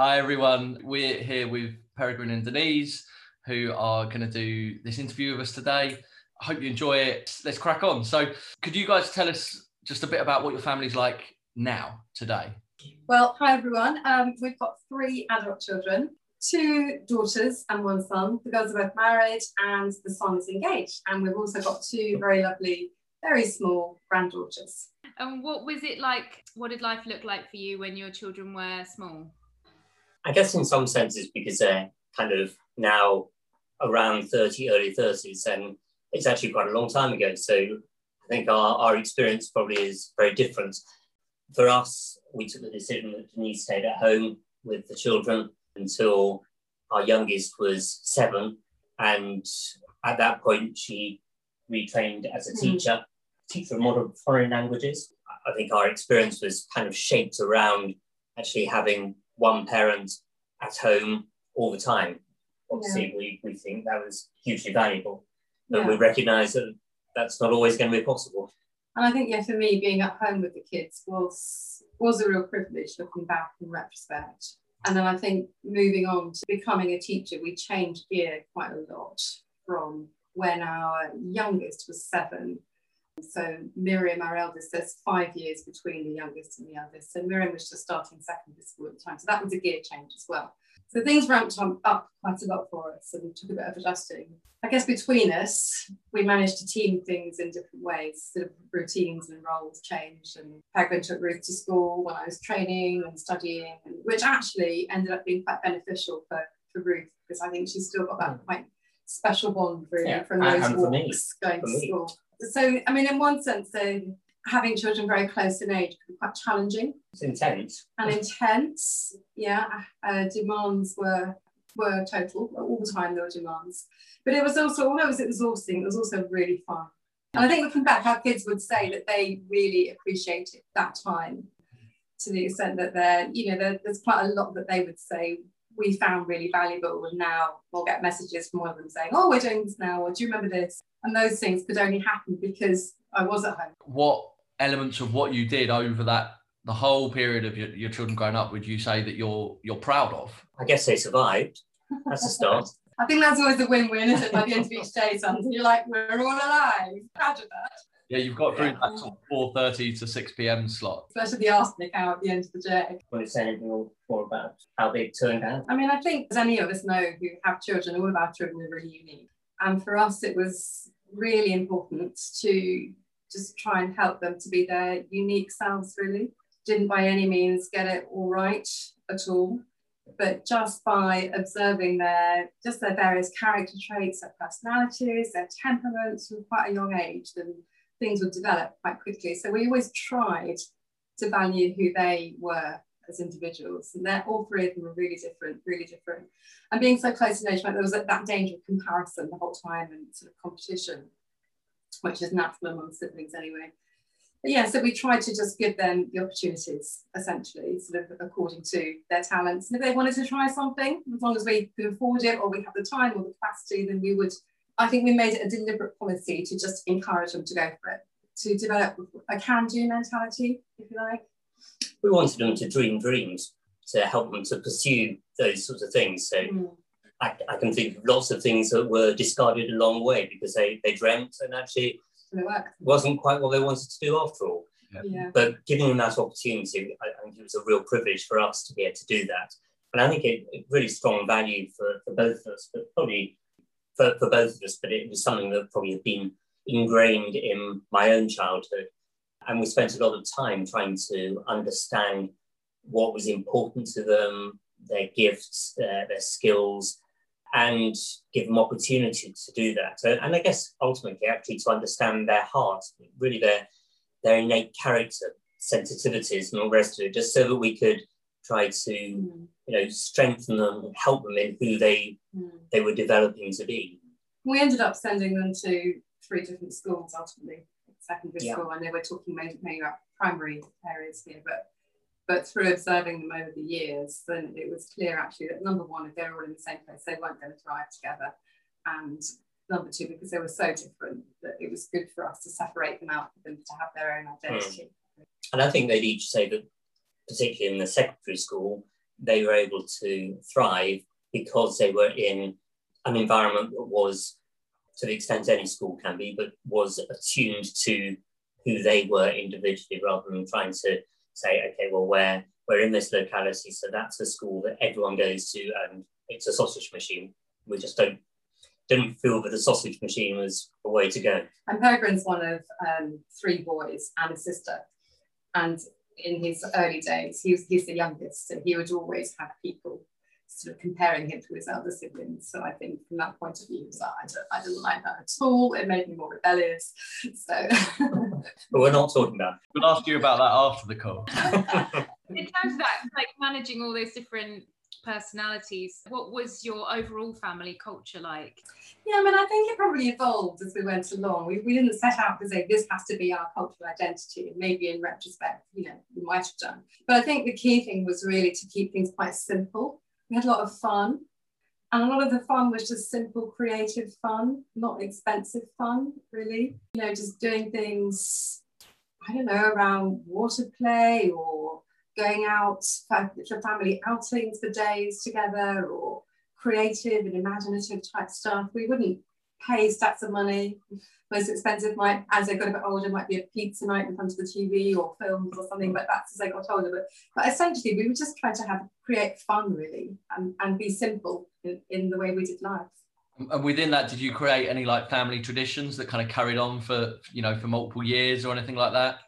Hi everyone, we're here with Peregrine and Denise, who are going to do this interview with us today. I hope you enjoy it. Let's crack on. So could you guys tell us just a bit about what your family's like now, today? Well, hi everyone. We've got three adult children, two daughters and one son. The girls are both married and the son is engaged. And we've also got two very lovely, very small granddaughters. And what was it like? What did life look like for you when your children were small? I guess in some senses, because they're kind of now around 30, early 30s, and it's actually quite a long time ago. So I think our experience probably is very different. For us, we took the decision that Denise stayed at home with the children until our youngest was 7. And at that point, she retrained as a teacher of modern foreign languages. I think our experience was kind of shaped around actually having one parent at home all the time. Obviously, we think that was hugely valuable, but we recognise that that's not always going to be possible. And I think, for me, being at home with the kids was a real privilege looking back in retrospect. And then I think moving on to becoming a teacher, we changed gear quite a lot from when our youngest was 7. So Miriam, our eldest, there's 5 years between the youngest and the eldest. So Miriam was just starting secondary school at the time. So that was a gear change as well. So things ramped up quite a lot for us and took a bit of adjusting. I guess between us, we managed to team things in different ways, sort of routines and roles changed. And Peregrine took Ruth to school when I was training and studying, which actually ended up being quite beneficial for Ruth, because I think she's still got that quite special bond really from those walks going to school. So, I mean, in one sense, having children very close in age could be quite challenging. It's intense. And intense, demands were total. All the time there were demands. But it was also, although it was exhausting, it was also really fun. And I think looking back, our kids would say that they really appreciated that time to the extent that there's quite a lot that they would say we found really valuable, and now we'll get messages from one of them saying, oh, we're doing this now, or do you remember this? And those things could only happen because I was at home. What elements of what you did over the whole period of your children growing up would you say that you're proud of? I guess they survived. That's a start. I think that's always a win-win, isn't it? By the end of each day, something you're like, we're all alive. Proud of that. Yeah, you've got through that sort of 4:30 to 6 p.m. slot. Especially the arsenic hour at the end of the day. Will it say anything more about how they turned out? I mean, I think, as any of us know who have children, all of our children are really unique. And for us, it was really important to just try and help them to be their unique selves, really. Didn't by any means get it all right at all, but just by observing their various character traits, their personalities, their temperaments from quite a young age, then things would develop quite quickly. So we always tried to value who they were as individuals, and all three of them were really different. And being so close in age, there was that danger of comparison the whole time and sort of competition, which is natural among siblings anyway. But so we tried to just give them the opportunities, essentially, sort of according to their talents. And if they wanted to try something, as long as we could afford it or we had the time or the capacity, then we would. I think we made it a deliberate policy to just encourage them to go for it, to develop a can-do mentality, if you like. We wanted them to dream dreams, to help them to pursue those sorts of things. So I can think of lots of things that were discarded along the way because they dreamt and actually wasn't quite what they wanted to do after all. Yeah. But giving them that opportunity, I think it was a real privilege for us to be able to do that. And I think it really strong value for both of us, but probably for both of us, but it was something that probably had been ingrained in my own childhood. And we spent a lot of time trying to understand what was important to them, their gifts, their skills, and give them opportunity to do that. And I guess ultimately actually to understand their heart, really their innate character, sensitivities and all the rest of it, just so that we could try to strengthen them and help them in who they were developing to be. We ended up sending them to 3 different schools ultimately. Secondary school. I know we're talking mainly about primary areas here, but through observing them over the years, then it was clear actually that number 1, if they're all in the same place, they weren't going to thrive together, and number 2, because they were so different that it was good for us to separate them out for them to have their own identity. And I think they'd each say that, particularly in the secondary school, they were able to thrive because they were in an environment that was, to the extent any school can be, but was attuned to who they were individually, rather than trying to say, okay, well, we're in this locality, so that's a school that everyone goes to and it's a sausage machine. We just didn't feel that the sausage machine was a way to go. And Peregrine's one of three boys and a sister. And in his early days, he's the youngest, and he would always have people sort of comparing him to his elder siblings. So I think from that point of view, I didn't like that at all. It made me more rebellious. So, but we're not talking about. We'll ask you about that after the call. In terms of that, like managing all those different personalities, what was your overall family culture like? Yeah, I mean, I think it probably evolved as we went along. We didn't set out to say this has to be our cultural identity. Maybe in retrospect, you know, we might have done. But I think the key thing was really to keep things quite simple. We had a lot of fun, and a lot of the fun was just simple, creative fun, not expensive fun, really. You know, just doing things, I don't know, around water play or going out for family outings for days together, or creative and imaginative type stuff. We wouldn't pay stacks of money. Most expensive might, as I got a bit older, might be a pizza night in front of the TV or films or something like that as I got older. But essentially, we were just trying to create fun, really, and be simple in the way we did life. And within that, did you create any like family traditions that kind of carried on for, you know, for multiple years or anything like that?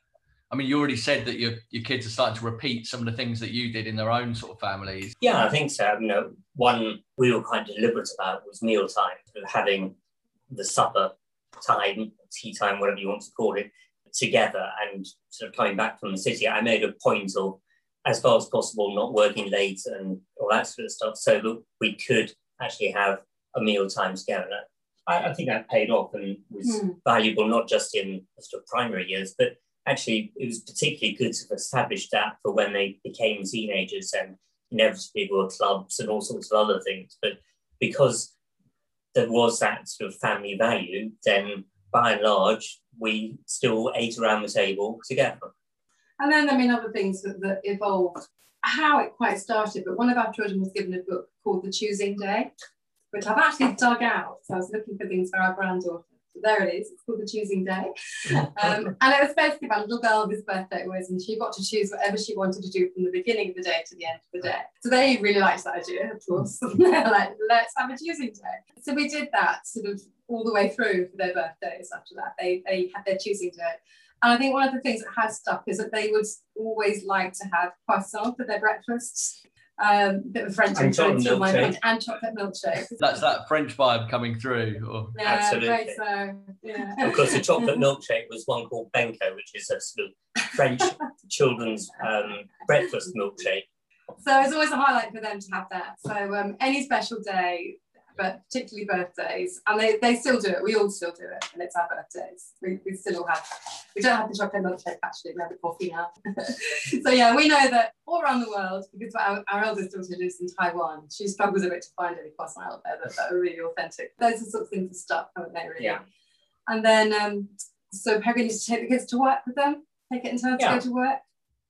I mean, you already said that your kids are starting to repeat some of the things that you did in their own sort of families. Yeah, I think so. You know, one we were quite deliberate about was mealtime, having the supper time, tea time, whatever you want to call it, together, and sort of coming back from the city. I made a point of, as far as possible, not working late and all that sort of stuff, so that we could actually have a mealtime together. I think that paid off and was valuable, not just in sort of primary years, but actually it was particularly good to establish that for when they became teenagers and inevitably were clubs and all sorts of other things. But because there was that sort of family value, then by and large, we still ate around the table together. And then, I mean, other things that evolved, how it quite started, but one of our children was given a book called The Choosing Day, which I've actually dug out. So I was looking for things for our granddaughter. So there it is, it's called The Choosing Day. And it was basically about a little girl whose birthday it was, and she got to choose whatever she wanted to do from the beginning of the day to the end of the day. So they really liked that idea, of course. They're like, let's have a choosing day. So we did that sort of all the way through for their birthdays after that. They had their choosing day. And I think one of the things that has stuck is that they would always like to have croissant for their breakfasts. Bit of French and chocolate milkshake. That's that French vibe coming through. Or... Yeah, absolutely. So, yeah. Because the chocolate milkshake was one called Benko, which is a sort of French children's breakfast milkshake. So it's always a highlight for them to have that. So any special day, but particularly birthdays, and they still do it. We all still do it, and it's our birthdays. We still all have. We don't have the chocolate milkshake actually. We have the coffee now. So yeah, we know that all around the world, because our eldest daughter lives in Taiwan. She struggles a bit to find any croissant out there that are really authentic. Those are the sort of things that stuck, haven't they? Really. Yeah. And then so Peregrine used to take the kids to work with them. Take it in turn to go to work.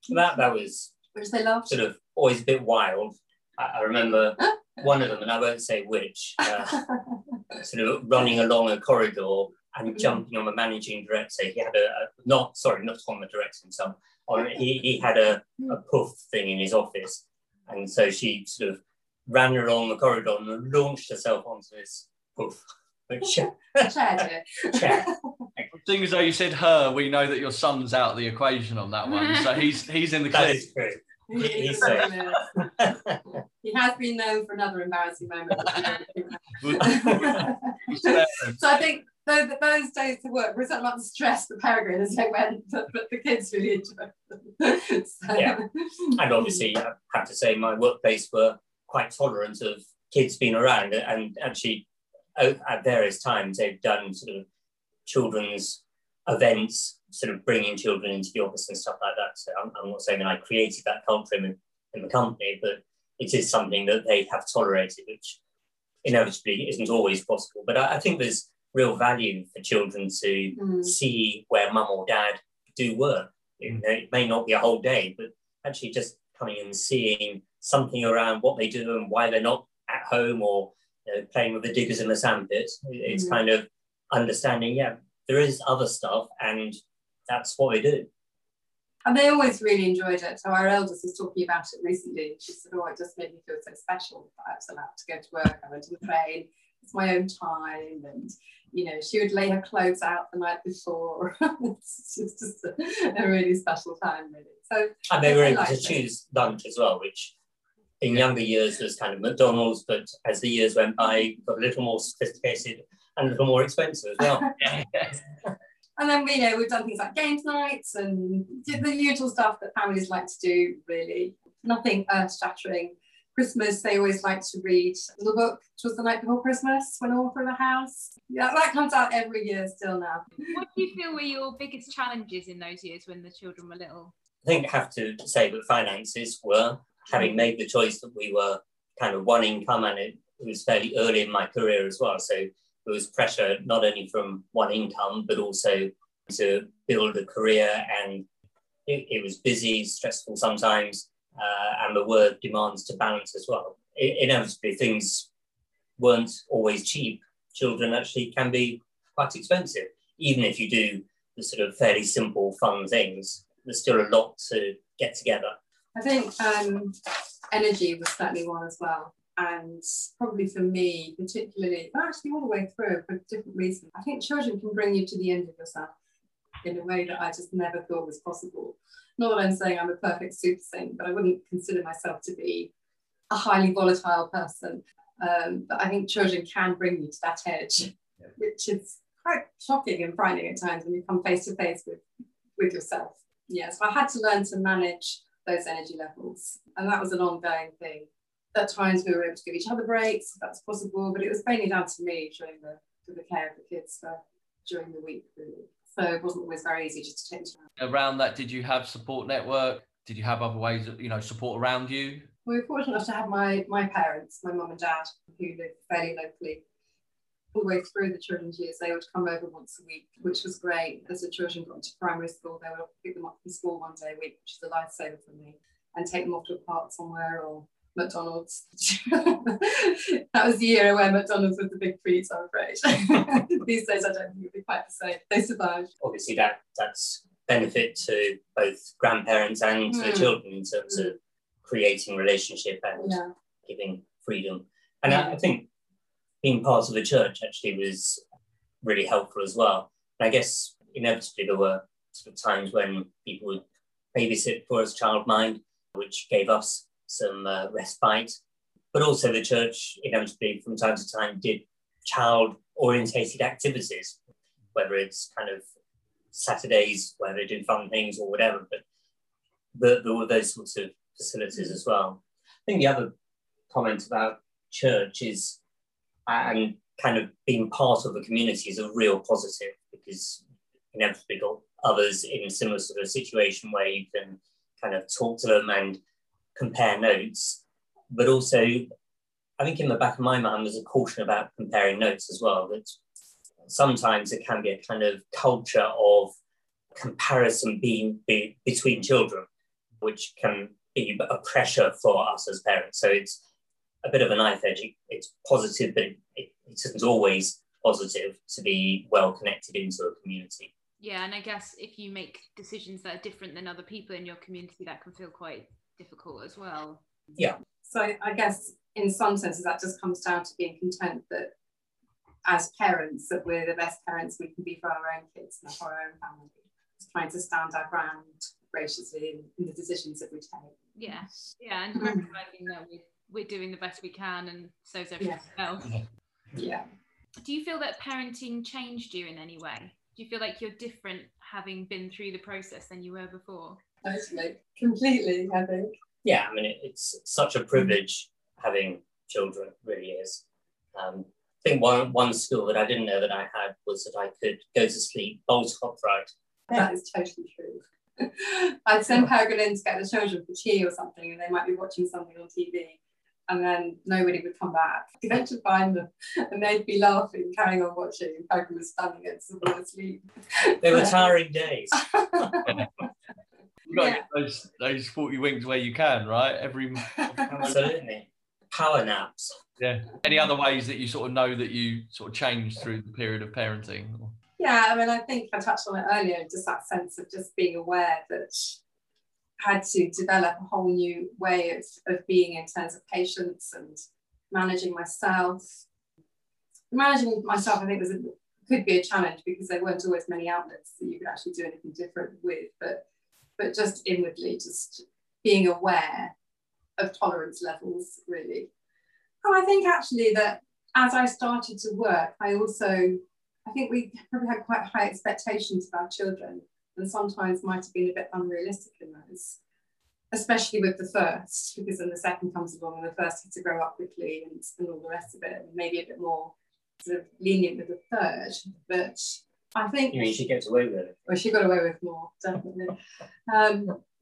That was which they loved. Sort of always a bit wild. I remember. One of them, and I won't say which, sort of running along a corridor and jumping on the managing director. He had not on the director himself. He had a puff thing in his office, and so she sort of ran along the corridor and launched herself onto this puff. Chair. Thing as though you said her, we know that your son's out of the equation on that one, so he's in the clear. That is true. He has been known for another embarrassing moment. So I think those days to work was not the stress for Peregrine as they went, but the kids really enjoyed them. So. Yeah, and obviously I have to say my workplace were quite tolerant of kids being around, and actually at various times they've done sort of children's events, sort of bringing children into the office and stuff like that. So I'm not saying that I created that culture in the company, but it is something that they have tolerated, which inevitably isn't always possible. But I think there's real value for children to see where mum or dad do work. You know, it may not be a whole day, but actually just coming and seeing something around what they do and why they're not at home or playing with the diggers in the sandpit. It's kind of understanding, there is other stuff and that's what they do. And they always really enjoyed it. So our eldest was talking about it recently. She said, oh, it just made me feel so special that I was allowed to go to work. I went on the train. It's my own time. And, you know, she would lay her clothes out the night before. It's just a really special time, really. So, and they were able to choose lunch as well, which in younger years was kind of McDonald's. But as the years went by, got a little more sophisticated and a little more expensive as well. And then, you know, we've done things like games nights and did the usual stuff that families like to do, really. Nothing earth-shattering. Christmas, they always like to read the book, which was The Night Before Christmas, when all through the house. Yeah, that comes out every year still now. What do you feel were your biggest challenges in those years when the children were little? I think I have to say that finances were, having made the choice that we were kind of one income, and it was fairly early in my career as well. So there was pressure not only from one income, but also to build a career. And it was busy, stressful sometimes. And the word demands to balance as well. Inevitably, things weren't always cheap. Children actually can be quite expensive. Even if you do the sort of fairly simple, fun things, there's still a lot to get together. I think energy was certainly one as well. And probably for me, particularly, actually all the way through for different reasons. I think children can bring you to the end of yourself in a way that I just never thought was possible. Not that I'm saying I'm a perfect super saint, but I wouldn't consider myself to be a highly volatile person. But I think children can bring you to that edge, which is quite shocking and frightening at times when you come face to face with yourself. Yeah, so I had to learn to manage those energy levels. And that was an ongoing thing. At times we were able to give each other breaks, if that's possible, but it was mainly down to me during the care of the kids during the week, really. So it wasn't always very easy just to take time. Around that, did you have support network? Did you have other ways of, support around you? We were fortunate enough to have my parents, my mum and dad, who lived fairly locally. All the way through the children's years, they would come over once a week, which was great. As the children got into primary school, they would pick them up from school one day a week, which is a lifesaver for me, and take them off to a park somewhere or McDonald's. That was the year where McDonald's was the big treat, I'm afraid. These days I don't think it'd be quite the same. They survived. Obviously that's benefit to both grandparents and to the children in terms of creating relationship and giving freedom. And I think being part of a church actually was really helpful as well. And I guess inevitably there were sort of times when people would babysit for us, childmind, which gave us some respite, but also the church inevitably from time to time did child orientated activities, whether it's kind of Saturdays where they did fun things or whatever, but there were those sorts of facilities as well. I think the other comment about church is and kind of being part of the community is a real positive, because inevitably got others in a similar sort of situation where you can kind of talk to them and compare notes, but also I think in the back of my mind there's a caution about comparing notes as well, that sometimes it can be a kind of culture of comparison between children, which can be a pressure for us as parents. So it's a bit of a knife edge. It's positive, but it isn't always positive to be well connected into a community. Yeah, and I guess if you make decisions that are different than other people in your community, that can feel quite difficult as well. Yeah. So I guess in some senses that just comes down to being content that as parents that we're the best parents we can be for our own kids and for our own family. Just trying to stand our ground graciously in the decisions that we take. Yeah. Yeah, and recognizing that we're doing the best we can, and so's everyone else. Yeah. Do you feel that parenting changed you in any way? Do you feel like you're different having been through the process than you were before? Totally, completely, I think. Yeah, I mean, it's such a privilege having children, it really is. I think one skill that I didn't know that I had was that I could go to sleep bolt upright. That is totally true. I'd send Peregrine in to get the children for tea or something, and they might be watching something on TV, and then nobody would come back. You'd have to find them, and they'd be laughing, carrying on watching, and Peregrine was standing against the wall asleep. They were tiring days. You've got to get those 40 winks where you can, right? Every absolutely. Power naps. Yeah. Any other ways that you sort of know that you sort of change through the period of parenting? Yeah, I mean, I think I touched on it earlier, just that sense of just being aware that I had to develop a whole new way of being in terms of patience and managing myself. Managing myself, I think, could be a challenge because there weren't always many outlets that you could actually do anything different with, but just inwardly, just being aware of tolerance levels, really. And I think actually that as I started to work, I think we probably had quite high expectations of our children, and sometimes might have been a bit unrealistic in those, especially with the first, because then the second comes along and the first has to grow up quickly and all the rest of it, and maybe a bit more sort of lenient with the third. But I think... You mean she gets away with it? Well, she got away with more, definitely.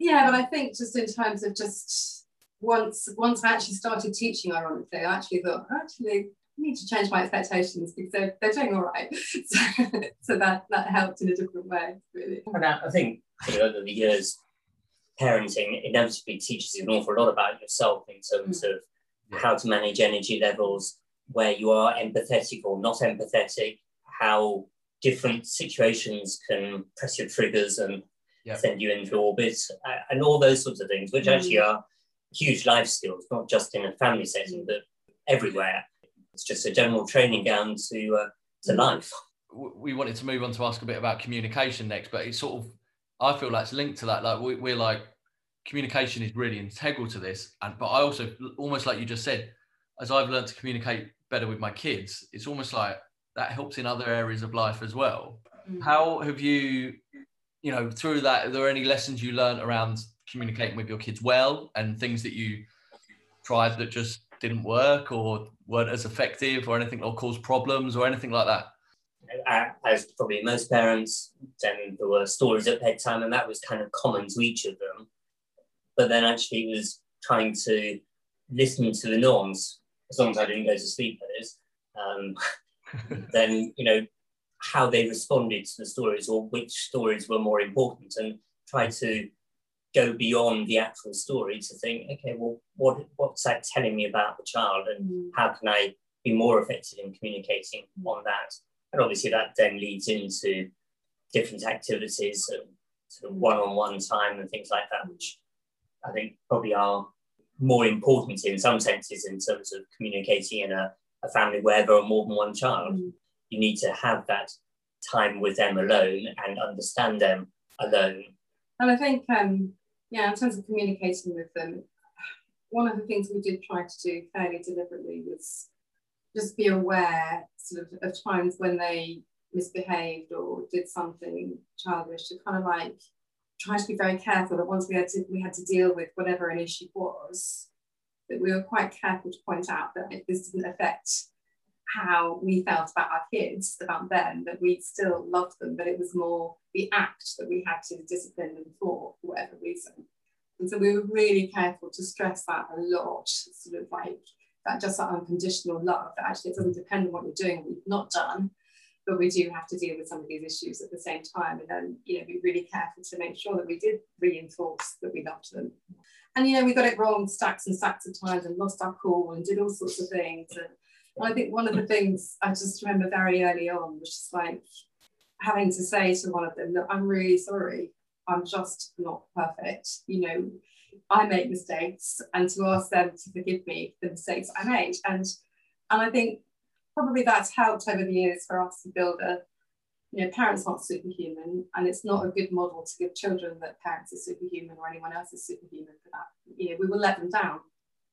Yeah, but I think just in terms of just once I actually started teaching, ironically, I actually thought, I need to change my expectations because they're doing all right. So that helped in a different way, really. And I think over the years, parenting inevitably teaches you an awful lot about yourself in terms of how to manage energy levels, where you are empathetic or not empathetic, how different situations can press your triggers and send you into orbit, and all those sorts of things, which actually are huge life skills, not just in a family setting, but everywhere. It's just a general training down to life. We wanted to move on to ask a bit about communication next, but it's sort of, I feel like it's linked to that. Like we're like, communication is really integral to this. But I also, almost like you just said, as I've learned to communicate better with my kids, it's almost like that helps in other areas of life as well. Mm-hmm. How have you, through that, are there any lessons you learned around communicating with your kids well, and things that you tried that just didn't work or weren't as effective or anything, or caused problems or anything like that? As probably most parents, then there were stories at bedtime, and that was kind of common to each of them. But then actually it was trying to listen to the norms, as long as I didn't go to sleep, that is. Then, how they responded to the stories, or which stories were more important, and try to go beyond the actual story to think, okay, well, what's that telling me about the child, and how can I be more effective in communicating on that? And obviously that then leads into different activities, sort of one-on-one time and things like that, which I think probably are more important in some senses in terms of communicating in a family where there are more than one child. You need to have that time with them alone and understand them alone. And I think, in terms of communicating with them, one of the things we did try to do fairly deliberately was just be aware sort of times when they misbehaved or did something childish, to kind of like try to be very careful that once we had to deal with whatever an issue was, that we were quite careful to point out that this didn't affect how we felt about our kids, about them, that we still loved them, but it was more the act that we had to discipline them for whatever reason. And so we were really careful to stress that a lot, sort of like that, just that unconditional love, that actually it doesn't depend on what you're doing, what you've not done, but we do have to deal with some of these issues at the same time. And then, be really careful to make sure that we did reinforce that we loved them. And, we got it wrong stacks and stacks of times and lost our cool and did all sorts of things. And I think one of the things I just remember very early on was just like having to say to one of them, look, I'm really sorry, I'm just not perfect. I make mistakes, and to ask them to forgive me for the mistakes I made. And I think probably that's helped over the years for us to build a, parents aren't superhuman, and it's not a good model to give children that parents are superhuman or anyone else is superhuman for that. We will let them down.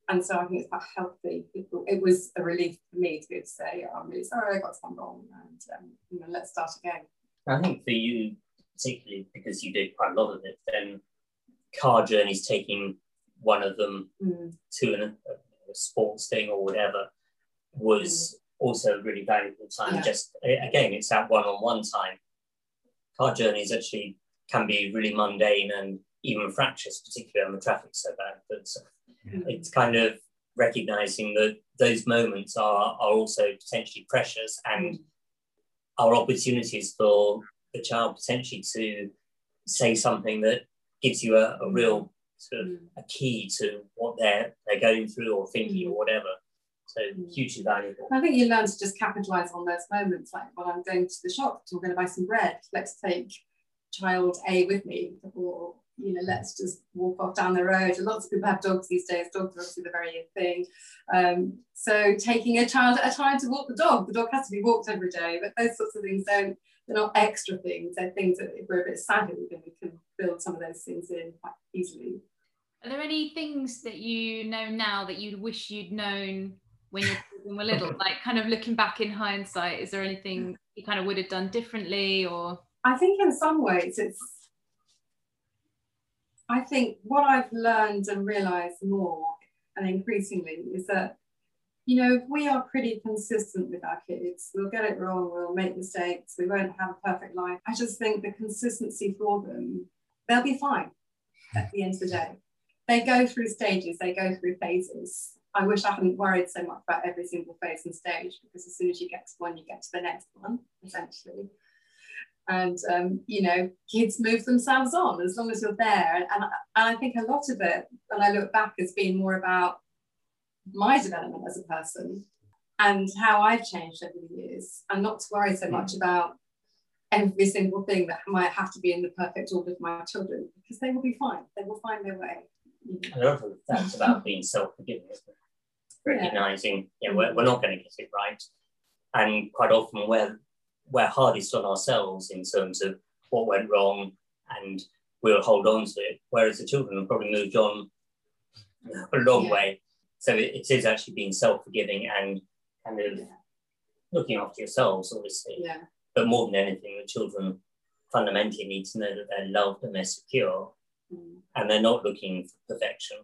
And so I think it's quite healthy. It was a relief for me to be able to say, I'm really sorry, I got something wrong, and let's start again. I think for you, particularly because you did quite a lot of it, then car journeys, taking one of them to a sports thing or whatever was also a really valuable time. Yeah. Just, again, it's that one-on-one time. Car journeys actually can be really mundane and even fractious, particularly when the traffic's so bad. But it's kind of recognising that those moments are also potentially precious and are opportunities for the child potentially to say something that gives you a real sort of a key to what they're going through or thinking or whatever. So hugely valuable. I think you learn to just capitalise on those moments, like, well, I'm going to the shop, so I'm going to buy some bread, let's take child A with me, or, you know, let's just walk off down the road. And lots of people have dogs these days. Dogs are obviously the very in thing. So taking a child at a time to walk the dog. The dog has to be walked every day, but those sorts of things don't, they're not extra things. They're things that if we're a bit savvy, then we can build some of those things in quite easily. Are there any things that you know now that you wish you'd known when your children were little? Like, kind of looking back in hindsight, is there anything you kind of would have done differently? Or I think in some ways it's, I think what I've learned and realised more and increasingly is that, you know, we are pretty consistent with our kids. We'll get it wrong, we'll make mistakes, we won't have a perfect life. I just think the consistency for them, they'll be fine at the end of the day. They go through stages, they go through phases. I wish I hadn't worried so much about every single phase and stage, because as soon as you get to one, you get to the next one, essentially. And, you know, kids move themselves on as long as you're there. And I think a lot of it, when I look back, has been more about my development as a person and how I've changed over the years, and not to worry so much about every single thing that might have to be in the perfect order for my children, because they will be fine. They will find their way. I love that. That's about being self-forgiving, isn't it? Recognising, we're not going to get it right. And quite often we're hardest on ourselves in terms of what went wrong, and we'll hold on to it, whereas the children have probably moved on a long way. So it is actually being self-forgiving and kind of looking after yourselves, obviously. Yeah. But more than anything, the children fundamentally need to know that they're loved and they're secure, and they're not looking for perfection.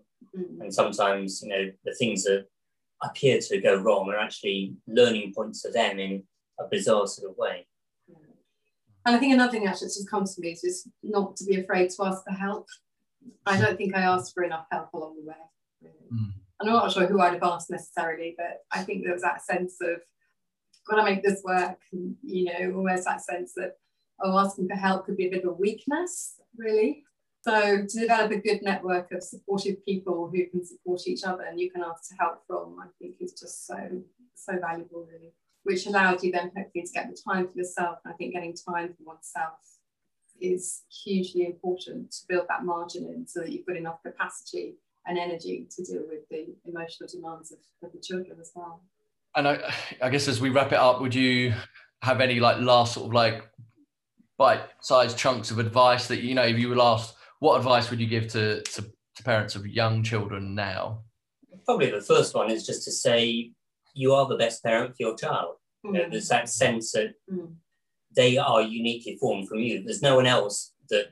And sometimes, you know, the things that appear to go wrong are actually learning points for them in a bizarre sort of way. And I think another thing actually that's just come to me is just not to be afraid to ask for help. I don't think I asked for enough help along the way, really. I'm not sure who I'd have asked necessarily, but I think there was that sense of, got to make this work, and, you know, almost that sense that, oh, asking for help could be a bit of a weakness, really. So to develop a good network of supportive people who can support each other and you can ask for help from, I think is just so valuable, really, which allows you then hopefully to get the time for yourself. And I think getting time for oneself is hugely important to build that margin in, so that you've got enough capacity and energy to deal with the emotional demands of the children as well. And I guess as we wrap it up, would you have any like last sort of like bite-sized chunks of advice that, you know, if you were asked, what advice would you give to parents of young children now? Probably the first one is just to say you are the best parent for your child. You know, there's that sense that they are uniquely formed from you. There's no one else that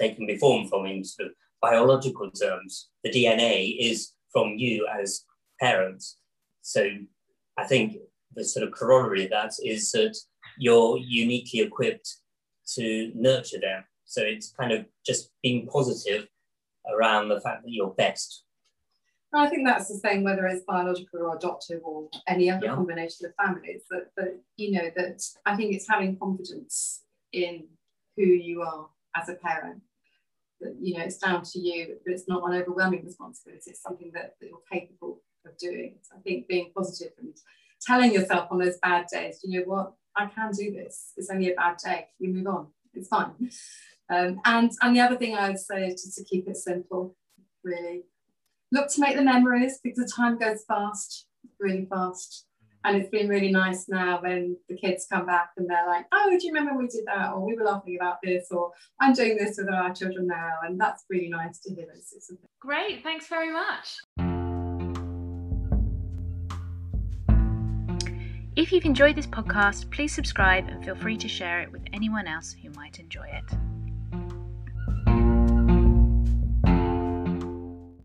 they can be formed from in sort of biological terms. The DNA is from you as parents. So I think the sort of corollary of that is that you're uniquely equipped to nurture them. So it's kind of just being positive around the fact that you're best. I think that's the same, whether it's biological or adoptive or any other combination of families, that, you know, that I think it's having confidence in who you are as a parent. That, you know, it's down to you, but it's not an overwhelming responsibility. It's something that you're capable of doing. So I think being positive and telling yourself on those bad days, you know what, I can do this. It's only a bad day. We move on. It's fine. And the other thing I would say is just to keep it simple, really. Look to make the memories, because the time goes fast, really fast. And it's been really nice now when the kids come back and they're like, oh, do you remember we did that? Or we were laughing about this, or I'm doing this with our children now. And that's really nice to hear those sorts of things. Great, thanks very much. If you've enjoyed this podcast, please subscribe and feel free to share it with anyone else who might enjoy it.